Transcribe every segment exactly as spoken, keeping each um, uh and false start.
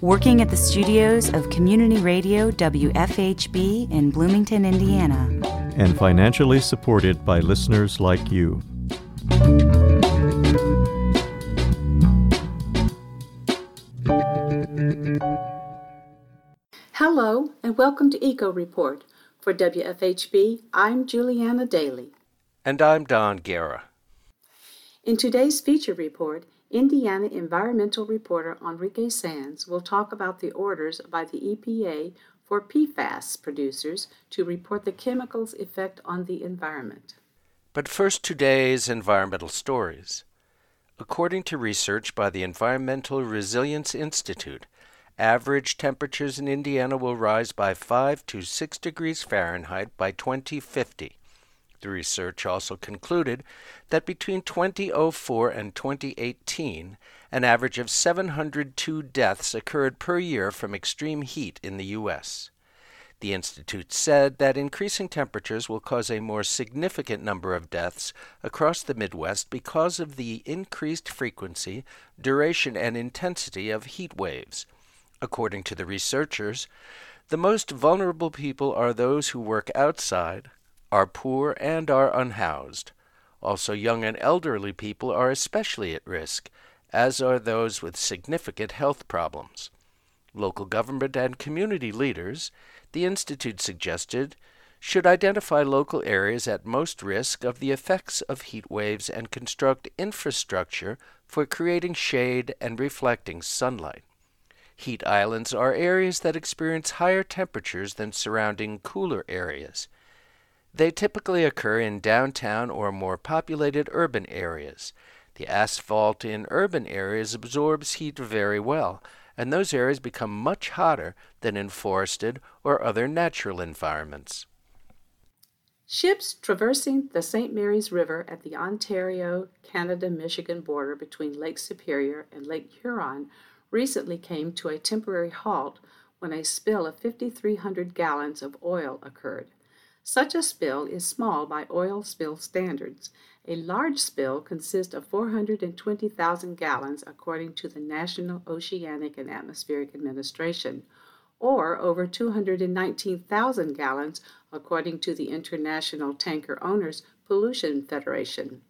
working at the studios of Community Radio W F H B in Bloomington, Indiana, and financially supported by listeners like you. Hello, and welcome to Eco Report. For W F H B, I'm Juliana Daly. And I'm Don Guerra. In today's feature report, Indiana environmental reporter Enrique Sands will talk about the orders by the E P A for P FAS producers to report the chemicals' effect on the environment. But first, today's environmental stories. According to research by the Environmental Resilience Institute, average temperatures in Indiana will rise by five to six degrees Fahrenheit by twenty fifty. The research also concluded that between twenty oh four and twenty eighteen, an average of seven hundred two deaths occurred per year from extreme heat in the U S. The Institute said that increasing temperatures will cause a more significant number of deaths across the Midwest because of the increased frequency, duration, and intensity of heat waves. According to the researchers, the most vulnerable people are those who work outside, are poor, and are unhoused. Also, young and elderly people are especially at risk, as are those with significant health problems. Local government and community leaders, the Institute suggested, should identify local areas at most risk of the effects of heat waves and construct infrastructure for creating shade and reflecting sunlight. Heat islands are areas that experience higher temperatures than surrounding cooler areas. They typically occur in downtown or more populated urban areas. The asphalt in urban areas absorbs heat very well, and those areas become much hotter than in forested or other natural environments. Ships traversing the Saint Mary's River at the Ontario-Canada-Michigan border between Lake Superior and Lake Huron recently came to a temporary halt when a spill of five thousand three hundred gallons of oil occurred. Such a spill is small by oil spill standards. A large spill consists of four hundred twenty thousand gallons, according to the National Oceanic and Atmospheric Administration, or over two hundred nineteen thousand gallons, according to the International Tanker Owners Pollution Federation.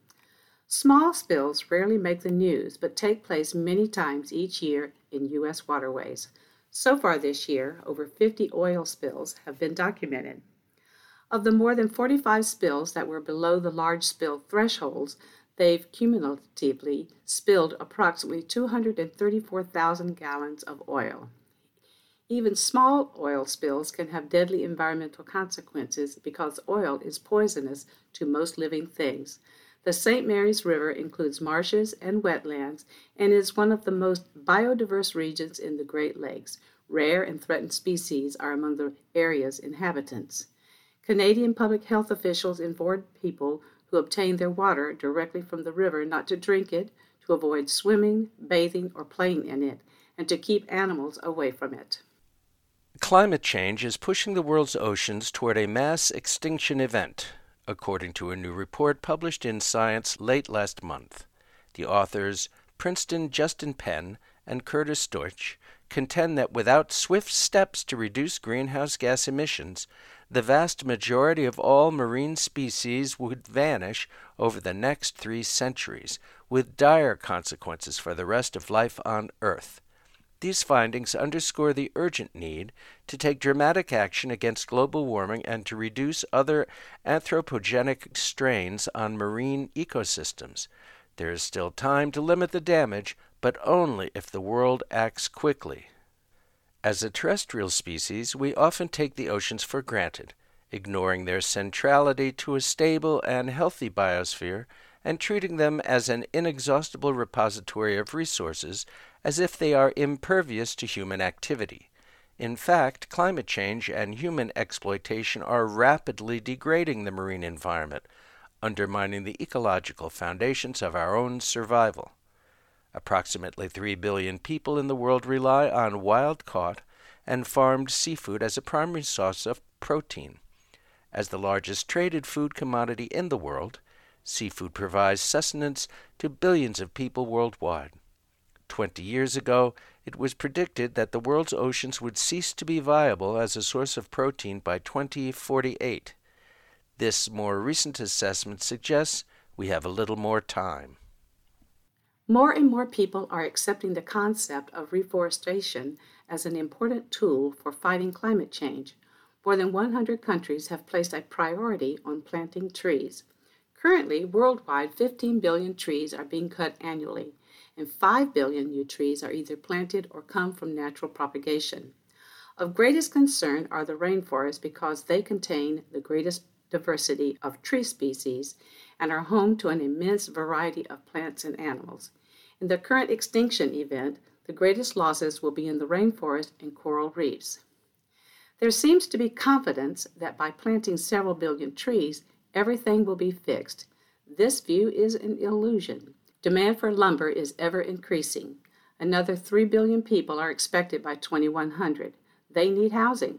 Small spills rarely make the news, but take place many times each year in U S waterways. So far this year, over fifty oil spills have been documented. Of the more than forty-five spills that were below the large spill thresholds, they've cumulatively spilled approximately two hundred thirty-four thousand gallons of oil. Even small oil spills can have deadly environmental consequences because oil is poisonous to most living things. The Saint Mary's River includes marshes and wetlands and is one of the most biodiverse regions in the Great Lakes. Rare and threatened species are among the area's inhabitants. Canadian public health officials informed people who obtain their water directly from the river not to drink it, to avoid swimming, bathing, or playing in it, and to keep animals away from it. Climate change is pushing the world's oceans toward a mass extinction event, according to a new report published in Science late last month. The authors, Princeton Justin Penn and Curtis Storch, contend that without swift steps to reduce greenhouse gas emissions, the vast majority of all marine species would vanish over the next three centuries, with dire consequences for the rest of life on Earth. These findings underscore the urgent need to take dramatic action against global warming and to reduce other anthropogenic strains on marine ecosystems. There is still time to limit the damage, but only if the world acts quickly. As a terrestrial species, we often take the oceans for granted, ignoring their centrality to a stable and healthy biosphere and treating them as an inexhaustible repository of resources as if they are impervious to human activity. In fact, climate change and human exploitation are rapidly degrading the marine environment, undermining the ecological foundations of our own survival. Approximately three billion people in the world rely on wild-caught and farmed seafood as a primary source of protein. As the largest traded food commodity in the world, seafood provides sustenance to billions of people worldwide. Twenty years ago, it was predicted that the world's oceans would cease to be viable as a source of protein by twenty forty-eight. This more recent assessment suggests we have a little more time. More and more people are accepting the concept of reforestation as an important tool for fighting climate change. More than one hundred countries have placed a priority on planting trees. Currently, worldwide, fifteen billion trees are being cut annually, and five billion new trees are either planted or come from natural propagation. Of greatest concern are the rainforests because they contain the greatest diversity of tree species and are home to an immense variety of plants and animals. In the current extinction event, the greatest losses will be in the rainforest and coral reefs. There seems to be confidence that by planting several billion trees, everything will be fixed. This view is an illusion. Demand for lumber is ever increasing. Another three billion people are expected by twenty one hundred. They need housing.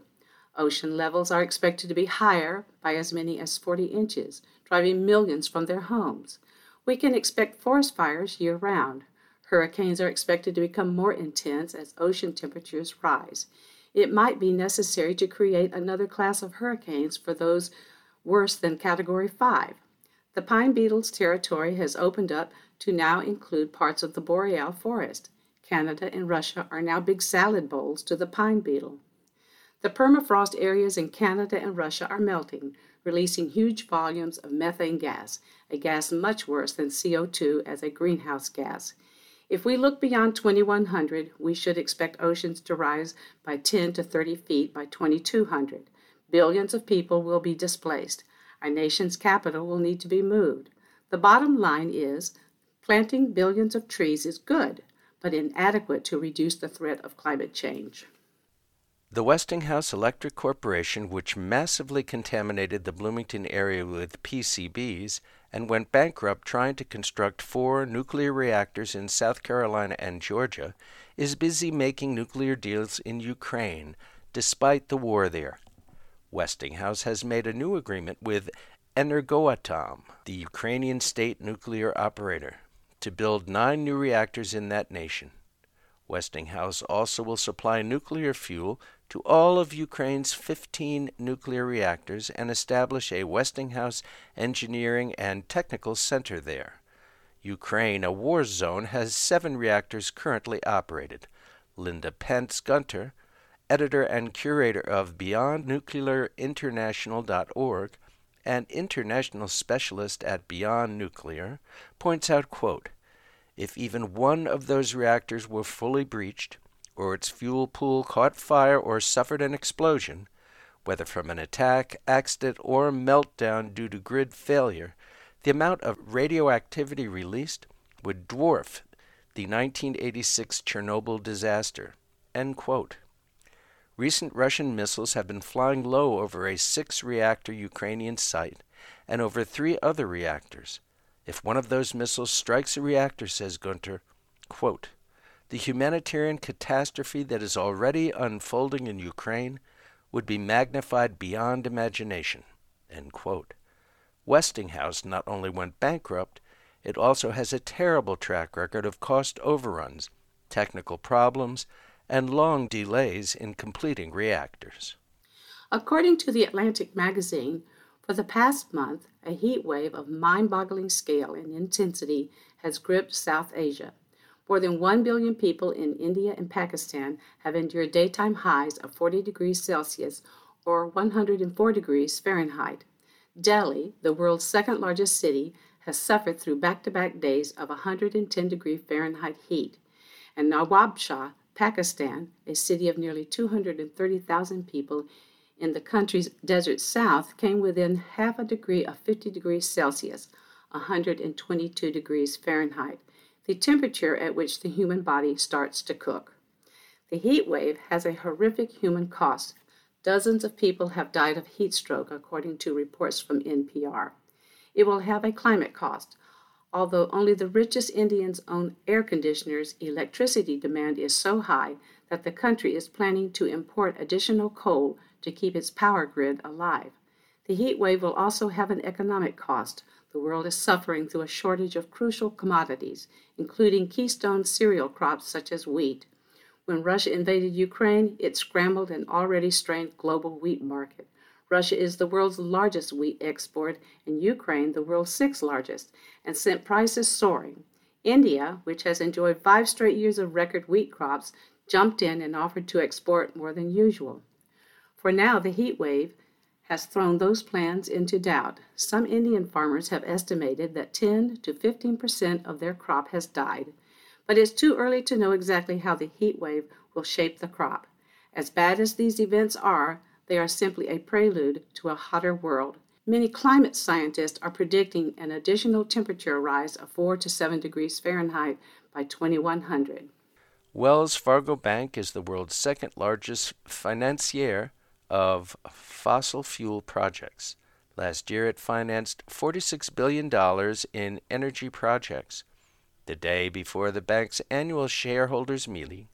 Ocean levels are expected to be higher by as many as forty inches, driving millions from their homes. We can expect forest fires year-round. Hurricanes are expected to become more intense as ocean temperatures rise. It might be necessary to create another class of hurricanes for those worse than Category five. The pine beetle's territory has opened up to now include parts of the boreal forest. Canada and Russia are now big salad bowls to the pine beetle. The permafrost areas in Canada and Russia are melting, releasing huge volumes of methane gas, a gas much worse than C O two as a greenhouse gas. If we look beyond twenty one hundred, we should expect oceans to rise by ten to thirty feet by twenty two hundred. Billions of people will be displaced. Our nation's capital will need to be moved. The bottom line is, planting billions of trees is good, but inadequate to reduce the threat of climate change. The Westinghouse Electric Corporation, which massively contaminated the Bloomington area with P C Bs and went bankrupt trying to construct four nuclear reactors in South Carolina and Georgia, is busy making nuclear deals in Ukraine, despite the war there. Westinghouse has made a new agreement with Energoatom, the Ukrainian state nuclear operator, to build nine new reactors in that nation. Westinghouse also will supply nuclear fuel to all of Ukraine's fifteen nuclear reactors and establish a Westinghouse Engineering and Technical Center there. Ukraine, a war zone, has seven reactors currently operated. Linda Pence-Gunter, editor and curator of Beyond Nuclear International dot org and international specialist at Beyond Nuclear, points out, quote, "If even one of those reactors were fully breached, or its fuel pool caught fire or suffered an explosion, whether from an attack, accident, or meltdown due to grid failure, the amount of radioactivity released would dwarf the nineteen eighty-six Chernobyl disaster," end quote. Recent Russian missiles have been flying low over a six-reactor Ukrainian site and over three other reactors. "If one of those missiles strikes a reactor," says Gunter, quote, "the humanitarian catastrophe that is already unfolding in Ukraine would be magnified beyond imagination," end quote. Westinghouse not only went bankrupt, it also has a terrible track record of cost overruns, technical problems, and long delays in completing reactors. According to The Atlantic magazine, for the past month, a heat wave of mind-boggling scale and intensity has gripped South Asia. More than one billion people in India and Pakistan have endured daytime highs of forty degrees Celsius or one hundred four degrees Fahrenheit. Delhi, the world's second largest city, has suffered through back-to-back days of one hundred ten degree Fahrenheit heat, and Nawabshah, Pakistan, a city of nearly two hundred thirty thousand people in the country's desert south, came within half a degree of fifty degrees Celsius, one hundred twenty-two degrees Fahrenheit. the temperature at which the human body starts to cook. The heat wave has a horrific human cost. Dozens of people have died of heat stroke, according to reports from N P R. It will have a climate cost. Although only the richest Indians own air conditioners, electricity demand is so high that the country is planning to import additional coal to keep its power grid alive. The heat wave will also have an economic cost. The world is suffering through a shortage of crucial commodities, including keystone cereal crops such as wheat. When Russia invaded Ukraine, it scrambled an already strained global wheat market. Russia is the world's largest wheat export, and Ukraine the world's sixth largest, and sent prices soaring. India, which has enjoyed five straight years of record wheat crops, jumped in and offered to export more than usual. For now, the heat wave has thrown those plans into doubt. Some Indian farmers have estimated that ten to fifteen percent of their crop has died, but it's too early to know exactly how the heat wave will shape the crop. As bad as these events are, they are simply a prelude to a hotter world. Many climate scientists are predicting an additional temperature rise of four to seven degrees Fahrenheit by twenty-one hundred. Wells Fargo Bank is the world's second largest financier of fossil fuel projects. Last year it financed forty-six billion dollars in energy projects. The day before the bank's annual shareholders' meeting,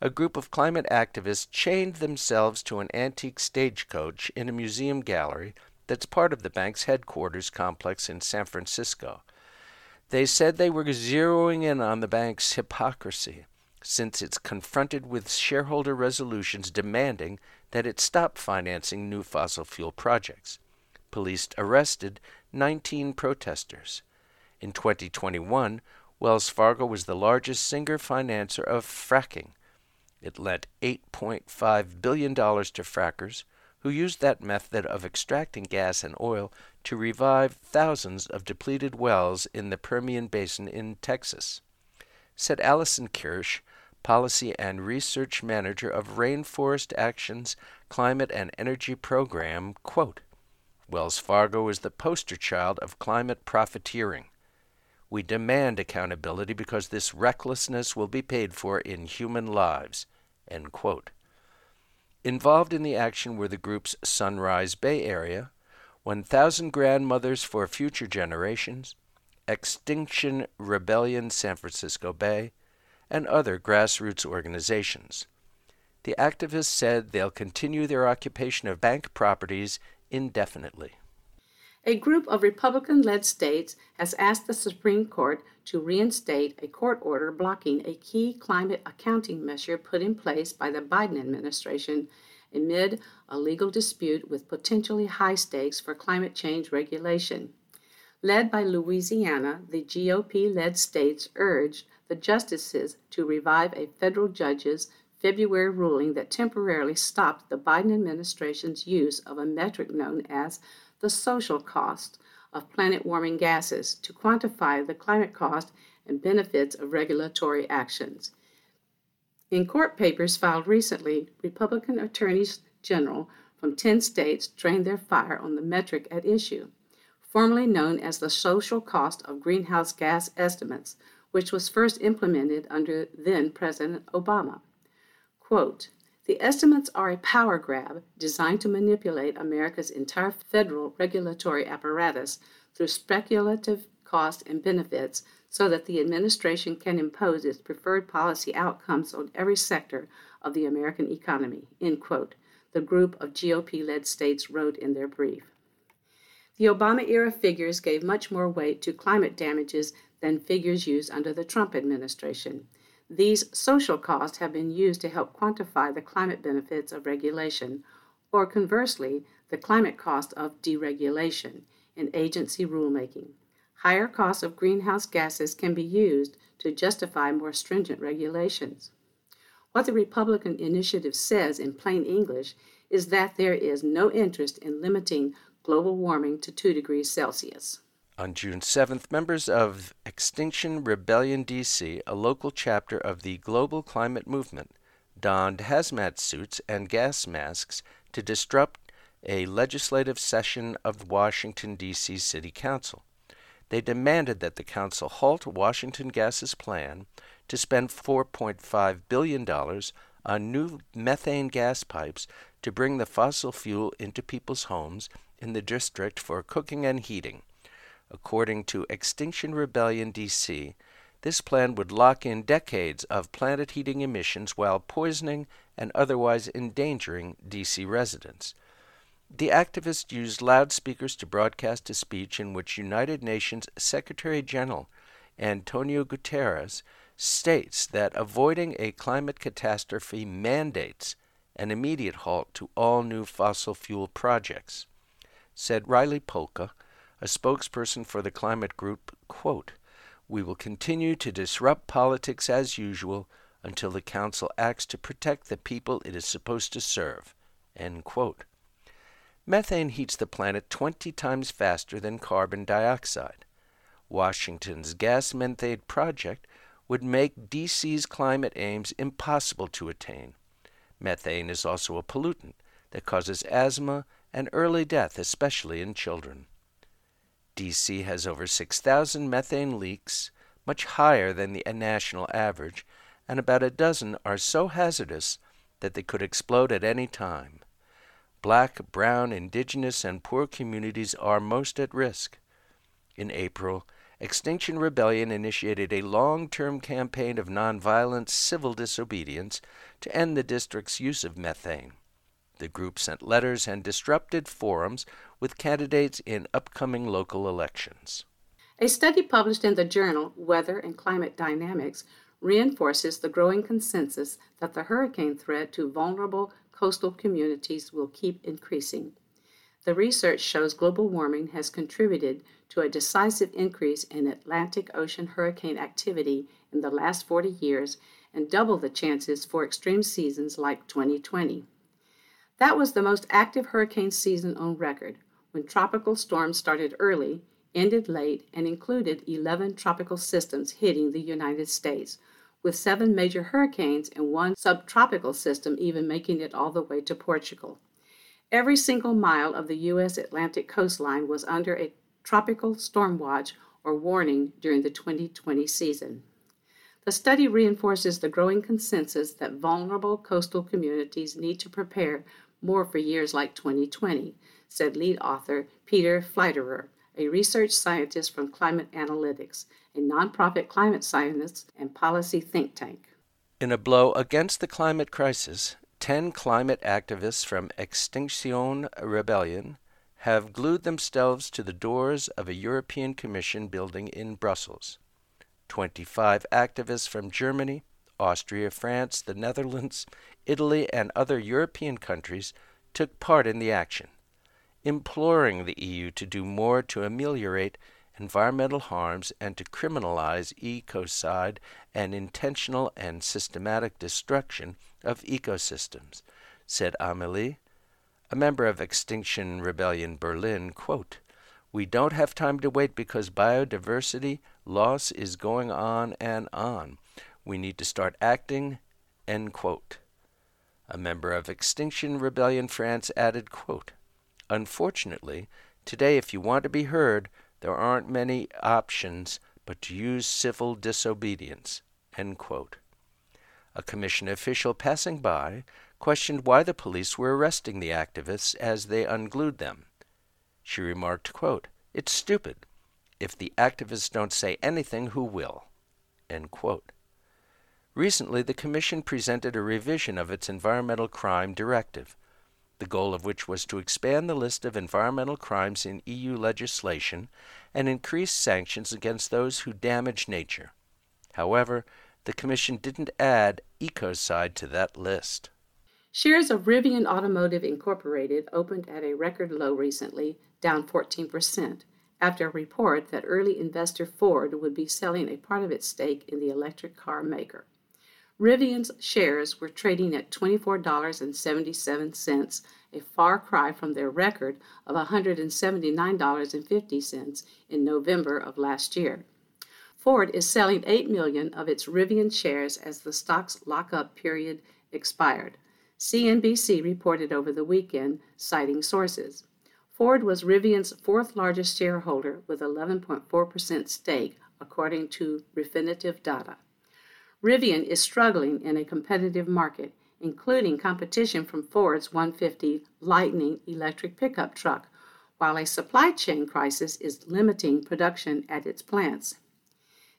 a group of climate activists chained themselves to an antique stagecoach in a museum gallery that's part of the bank's headquarters complex in San Francisco. They said they were zeroing in on the bank's hypocrisy, since it's confronted with shareholder resolutions demanding that it stop financing new fossil fuel projects. Police arrested nineteen protesters. In twenty twenty-one, Wells Fargo was the largest single financer of fracking. It lent eight point five billion dollars to frackers, who used that method of extracting gas and oil to revive thousands of depleted wells in the Permian Basin in Texas. Said Alison Kirsch, Policy and Research Manager of Rainforest Action's Climate and Energy Program, quote, "Wells Fargo is the poster child of climate profiteering. We demand accountability because this recklessness will be paid for in human lives," end quote. Involved in the action were the groups Sunrise Bay Area, One Thousand Grandmothers for Future Generations, Extinction Rebellion San Francisco Bay, and other grassroots organizations. The activists said they'll continue their occupation of bank properties indefinitely. A group of Republican-led states has asked the Supreme Court to reinstate a court order blocking a key climate accounting measure put in place by the Biden administration amid a legal dispute with potentially high stakes for climate change regulation. Led by Louisiana, the G O P-led states urged the justices to revive a federal judge's February ruling that temporarily stopped the Biden administration's use of a metric known as the social cost of planet-warming gases to quantify the climate cost and benefits of regulatory actions. In court papers filed recently, Republican attorneys general from ten states trained their fire on the metric at issue, formerly known as the social cost of greenhouse gas estimates, which was first implemented under then-President Obama. Quote, "The estimates are a power grab designed to manipulate America's entire federal regulatory apparatus through speculative costs and benefits so that the administration can impose its preferred policy outcomes on every sector of the American economy," end quote, the group of G O P-led states wrote in their brief. The Obama-era figures gave much more weight to climate damages than figures used under the Trump administration. These social costs have been used to help quantify the climate benefits of regulation, or conversely, the climate cost of deregulation in agency rulemaking. Higher costs of greenhouse gases can be used to justify more stringent regulations. What the Republican initiative says in plain English is that there is no interest in limiting global warming to two degrees Celsius. On June seventh, members of Extinction Rebellion D C, a local chapter of the global climate movement, donned hazmat suits and gas masks to disrupt a legislative session of Washington, D C City Council. they demanded that the council halt Washington Gas's plan to spend four point five billion dollars on new methane gas pipes to bring the fossil fuel into people's homes in the district for cooking and heating. According to Extinction Rebellion D C, this plan would lock in decades of planet heating emissions while poisoning and otherwise endangering D C residents. The activists used loudspeakers to broadcast a speech in which United Nations Secretary General Antonio Guterres states that avoiding a climate catastrophe mandates an immediate halt to all new fossil fuel projects. Said Riley Polka, a spokesperson for the climate group, quote, "We will continue to disrupt politics as usual until the council acts to protect the people it is supposed to serve," end quote. Methane heats the planet twenty times faster than carbon dioxide. Washington's gas methane project would make D C's climate aims impossible to attain. Methane is also a pollutant that causes asthma and early death, especially in children. D C has over six thousand methane leaks, much higher than the national average, and about a dozen are so hazardous that they could explode at any time. Black, brown, indigenous, and poor communities are most at risk. In April, Extinction Rebellion initiated a long-term campaign of nonviolent civil disobedience to end the district's use of methane. The group sent letters and disrupted forums with candidates in upcoming local elections. A study published in the journal Weather and Climate Dynamics reinforces the growing consensus that the hurricane threat to vulnerable coastal communities will keep increasing. The research shows global warming has contributed to a decisive increase in Atlantic Ocean hurricane activity in the last forty years and double the chances for extreme seasons like twenty twenty. That was the most active hurricane season on record, when tropical storms started early, ended late, and included eleven tropical systems hitting the United States, with seven major hurricanes and one subtropical system even making it all the way to Portugal. Every single mile of the U S Atlantic coastline was under a tropical storm watch or warning during the twenty twenty season. The study reinforces the growing consensus that vulnerable coastal communities need to prepare more for years like twenty twenty, said lead author Peter Fleiterer, a research scientist from Climate Analytics, a nonprofit climate science and policy think tank. In a blow against the climate crisis, ten climate activists from Extinction Rebellion have glued themselves to the doors of a European Commission building in Brussels. twenty-five activists from Germany, Austria, France, the Netherlands, Italy, and other European countries took part in the action, imploring the E U to do more to ameliorate environmental harms and to criminalize ecocide and intentional and systematic destruction of ecosystems, said Amélie, a member of Extinction Rebellion Berlin, quote, "We don't have time to wait because biodiversity loss is going on and on. We need to start acting," end quote. A member of Extinction Rebellion France added, quote, "Unfortunately, today if you want to be heard, there aren't many options but to use civil disobedience," end quote. A commission official passing by questioned why the police were arresting the activists as they unglued them. She remarked, quote, "It's stupid. If the activists don't say anything, who will?" End quote. Recently, the commission presented a revision of its Environmental Crime Directive, the goal of which was to expand the list of environmental crimes in E U legislation and increase sanctions against those who damage nature. However, the Commission didn't add ecocide to that list. Shares of Rivian Automotive Incorporated opened at a record low recently, down fourteen percent, after a report that early investor Ford would be selling a part of its stake in the electric car maker. Rivian's shares were trading at twenty-four dollars and seventy-seven cents, a far cry from their record of one hundred seventy-nine dollars and fifty cents in November of last year. Ford is selling eight million of its Rivian shares as the stock's lockup period expired, C N B C reported over the weekend, citing sources. Ford was Rivian's fourth largest shareholder with eleven point four percent stake, according to Refinitiv data. Rivian is struggling in a competitive market, including competition from Ford's one fifty Lightning electric pickup truck, while a supply chain crisis is limiting production at its plants.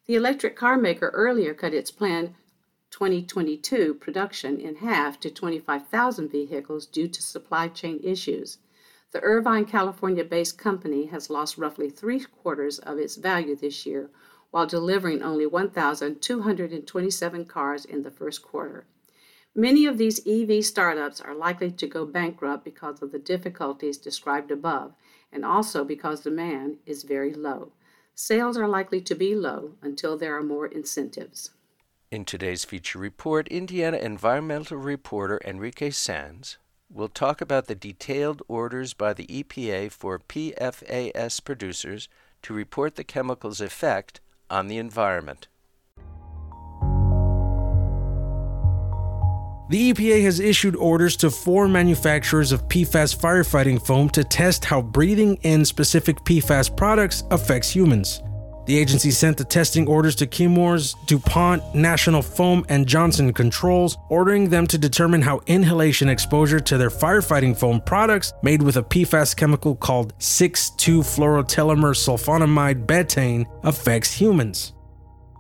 The electric car maker earlier cut its planned twenty twenty-two production in half to twenty-five thousand vehicles due to supply chain issues. The Irvine, California-based company has lost roughly three-quarters of its value this year, while delivering only one thousand two hundred twenty-seven cars in the first quarter. Many of these E V startups are likely to go bankrupt because of the difficulties described above, and also because demand is very low. Sales are likely to be low until there are more incentives. In today's feature report, Indiana environmental reporter Enrique Sands will talk about the detailed orders by the E P A for P F A S producers to report the chemical's effect on the environment. The E P A has issued orders to four manufacturers of P FAS firefighting foam to test how breathing in specific P FAS products affects humans. The agency sent the testing orders to Chemours, DuPont, National Foam, and Johnson Controls, ordering them to determine how inhalation exposure to their firefighting foam products made with a P FAS chemical called six two fluorotelomer sulfonamide betaine affects humans.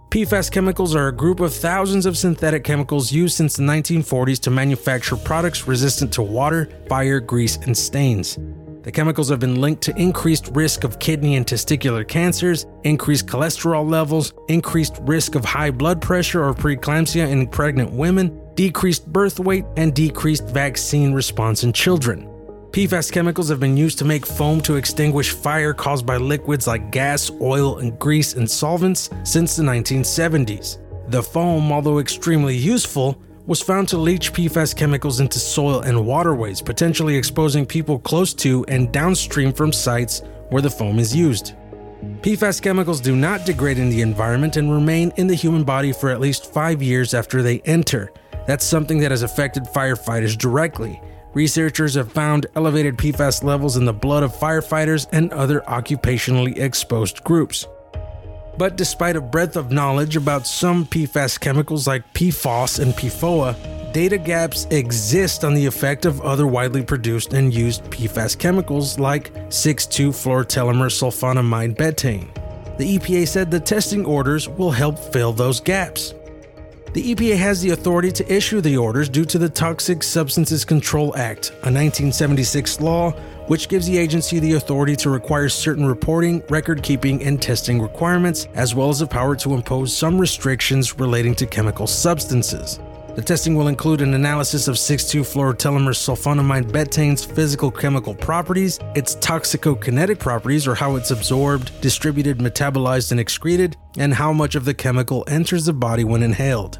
P FAS chemicals are a group of thousands of synthetic chemicals used since the nineteen forties to manufacture products resistant to water, fire, grease, and stains. The chemicals have been linked to increased risk of kidney and testicular cancers, increased cholesterol levels, increased risk of high blood pressure or preeclampsia in pregnant women, decreased birth weight, and decreased vaccine response in children. P FAS chemicals have been used to make foam to extinguish fire caused by liquids like gas, oil, and grease and solvents since the nineteen seventies. The foam, although extremely useful, was found to leach P FAS chemicals into soil and waterways, potentially exposing people close to and downstream from sites where the foam is used. P FAS chemicals do not degrade in the environment and remain in the human body for at least five years after they enter. That's something that has affected firefighters directly. Researchers have found elevated P FAS levels in the blood of firefighters and other occupationally exposed groups. But despite a breadth of knowledge about some P FAS chemicals like P FOS and P FOA, data gaps exist on the effect of other widely produced and used P FAS chemicals like six two fluorotelomer sulfonamide betaine. The E P A said the testing orders will help fill those gaps. The E P A has the authority to issue the orders due to the Toxic Substances Control Act, a nineteen seventy-six law, which gives the agency the authority to require certain reporting, record-keeping, and testing requirements, as well as the power to impose some restrictions relating to chemical substances. The testing will include an analysis of six two fluorotelomer sulfonamide betaine's physical chemical properties, its toxicokinetic properties, or how it's absorbed, distributed, metabolized, and excreted, and how much of the chemical enters the body when inhaled.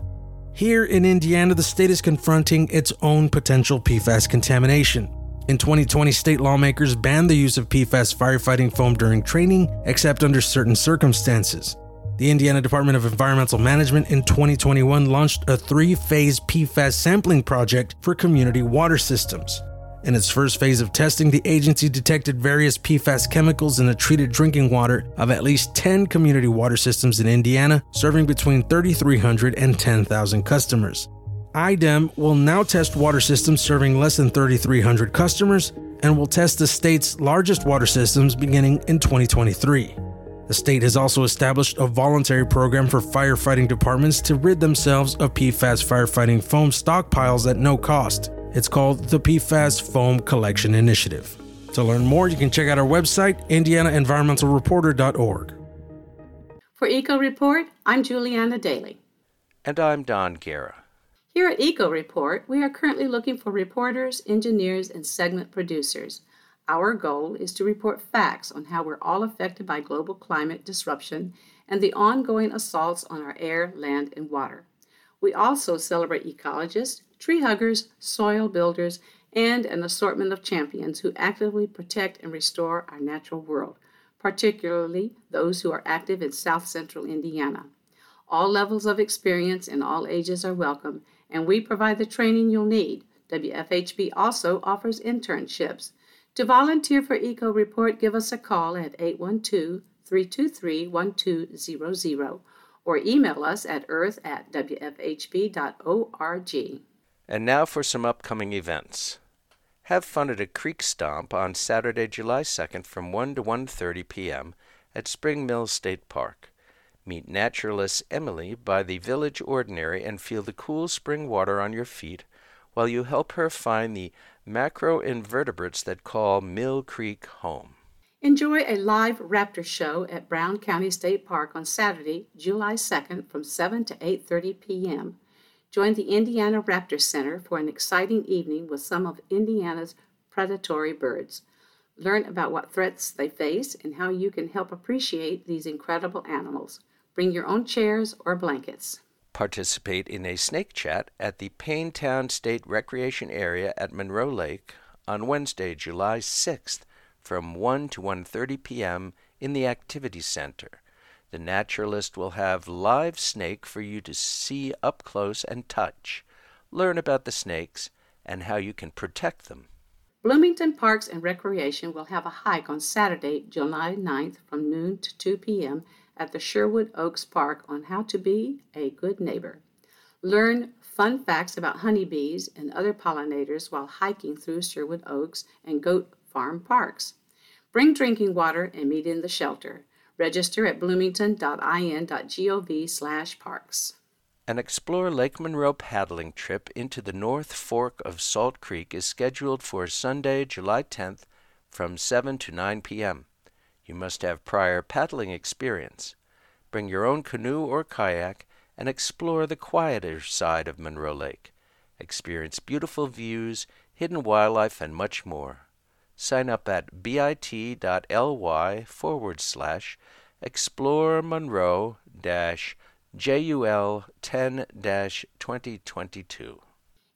Here in Indiana, the state is confronting its own potential P FAS contamination. In twenty twenty, state lawmakers banned the use of P FAS firefighting foam during training, except under certain circumstances. The Indiana Department of Environmental Management in twenty twenty-one launched a three-phase P FAS sampling project for community water systems. In its first phase of testing, the agency detected various P FAS chemicals in the treated drinking water of at least ten community water systems in Indiana, serving between thirty-three hundred and ten thousand customers. I D E M will now test water systems serving less than thirty-three hundred customers and will test the state's largest water systems beginning in twenty twenty-three. The state has also established a voluntary program for firefighting departments to rid themselves of P FAS firefighting foam stockpiles at no cost. It's called the P FAS Foam Collection Initiative. To learn more, you can check out our website, indiana environmental reporter dot org. For Eco Report, I'm Juliana Daly. And I'm Don Guerra. Here at Eco Report, we are currently looking for reporters, engineers, and segment producers. Our goal is to report facts on how we're all affected by global climate disruption and the ongoing assaults on our air, land, and water. We also celebrate ecologists, tree huggers, soil builders, and an assortment of champions who actively protect and restore our natural world, particularly those who are active in South Central Indiana. All levels of experience and all ages are welcome, and we provide the training you'll need. W F H B also offers internships. To volunteer for Eco Report, give us a call at eight one two, three two three, one two zero zero or email us at earth at w f h b dot org. And now for some upcoming events. Have fun at a creek stomp on Saturday, July second from one to one thirty p.m. at Spring Mills State Park. Meet naturalist Emily by the Village Ordinary and feel the cool spring water on your feet while you help her find the macroinvertebrates that call Mill Creek home. Enjoy a live raptor show at Brown County State Park on Saturday, July second from seven to eight thirty p.m. Join the Indiana Raptor Center for an exciting evening with some of Indiana's predatory birds. Learn about what threats they face and how you can help appreciate these incredible animals. Bring your own chairs or blankets. Participate in a snake chat at the Paintown State Recreation Area at Monroe Lake on Wednesday, July sixth from one to one thirty p.m. in the Activity Center. The naturalist will have live snake for you to see up close and touch. Learn about the snakes and how you can protect them. Bloomington Parks and Recreation will have a hike on Saturday, July ninth from noon to two p.m. at the Sherwood Oaks Park on how to be a good neighbor. Learn fun facts about honeybees and other pollinators while hiking through Sherwood Oaks and Goat Farm parks. Bring drinking water and meet in the shelter. Register at bloomington.in.gov slash parks. An Explore Lake Monroe paddling trip into the North Fork of Salt Creek is scheduled for Sunday, July tenth from seven to nine p.m. You must have prior paddling experience. Bring your own canoe or kayak and explore the quieter side of Monroe Lake. Experience beautiful views, hidden wildlife, and much more. Sign up at bit.ly forward slash explore Monroe dash JUL 10 dash 2022.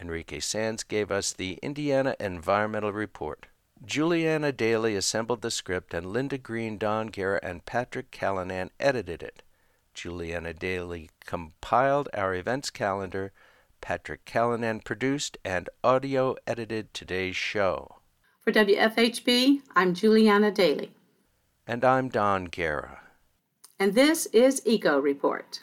Enrique Sands gave us the Indiana Environmental Report. Juliana Daly assembled the script and Linda Green, Don Guerra, and Patrick Callanan edited it. Juliana Daly compiled our events calendar. Patrick Callanan produced and audio edited today's show. For W F H B, I'm Juliana Daly. And I'm Don Guerra. And this is Eco Report.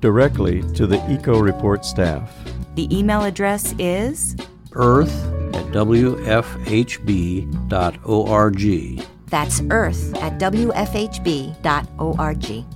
directly to the Eco Report staff. The email address is earth at w f h b dot org. That's earth at w f h b dot org.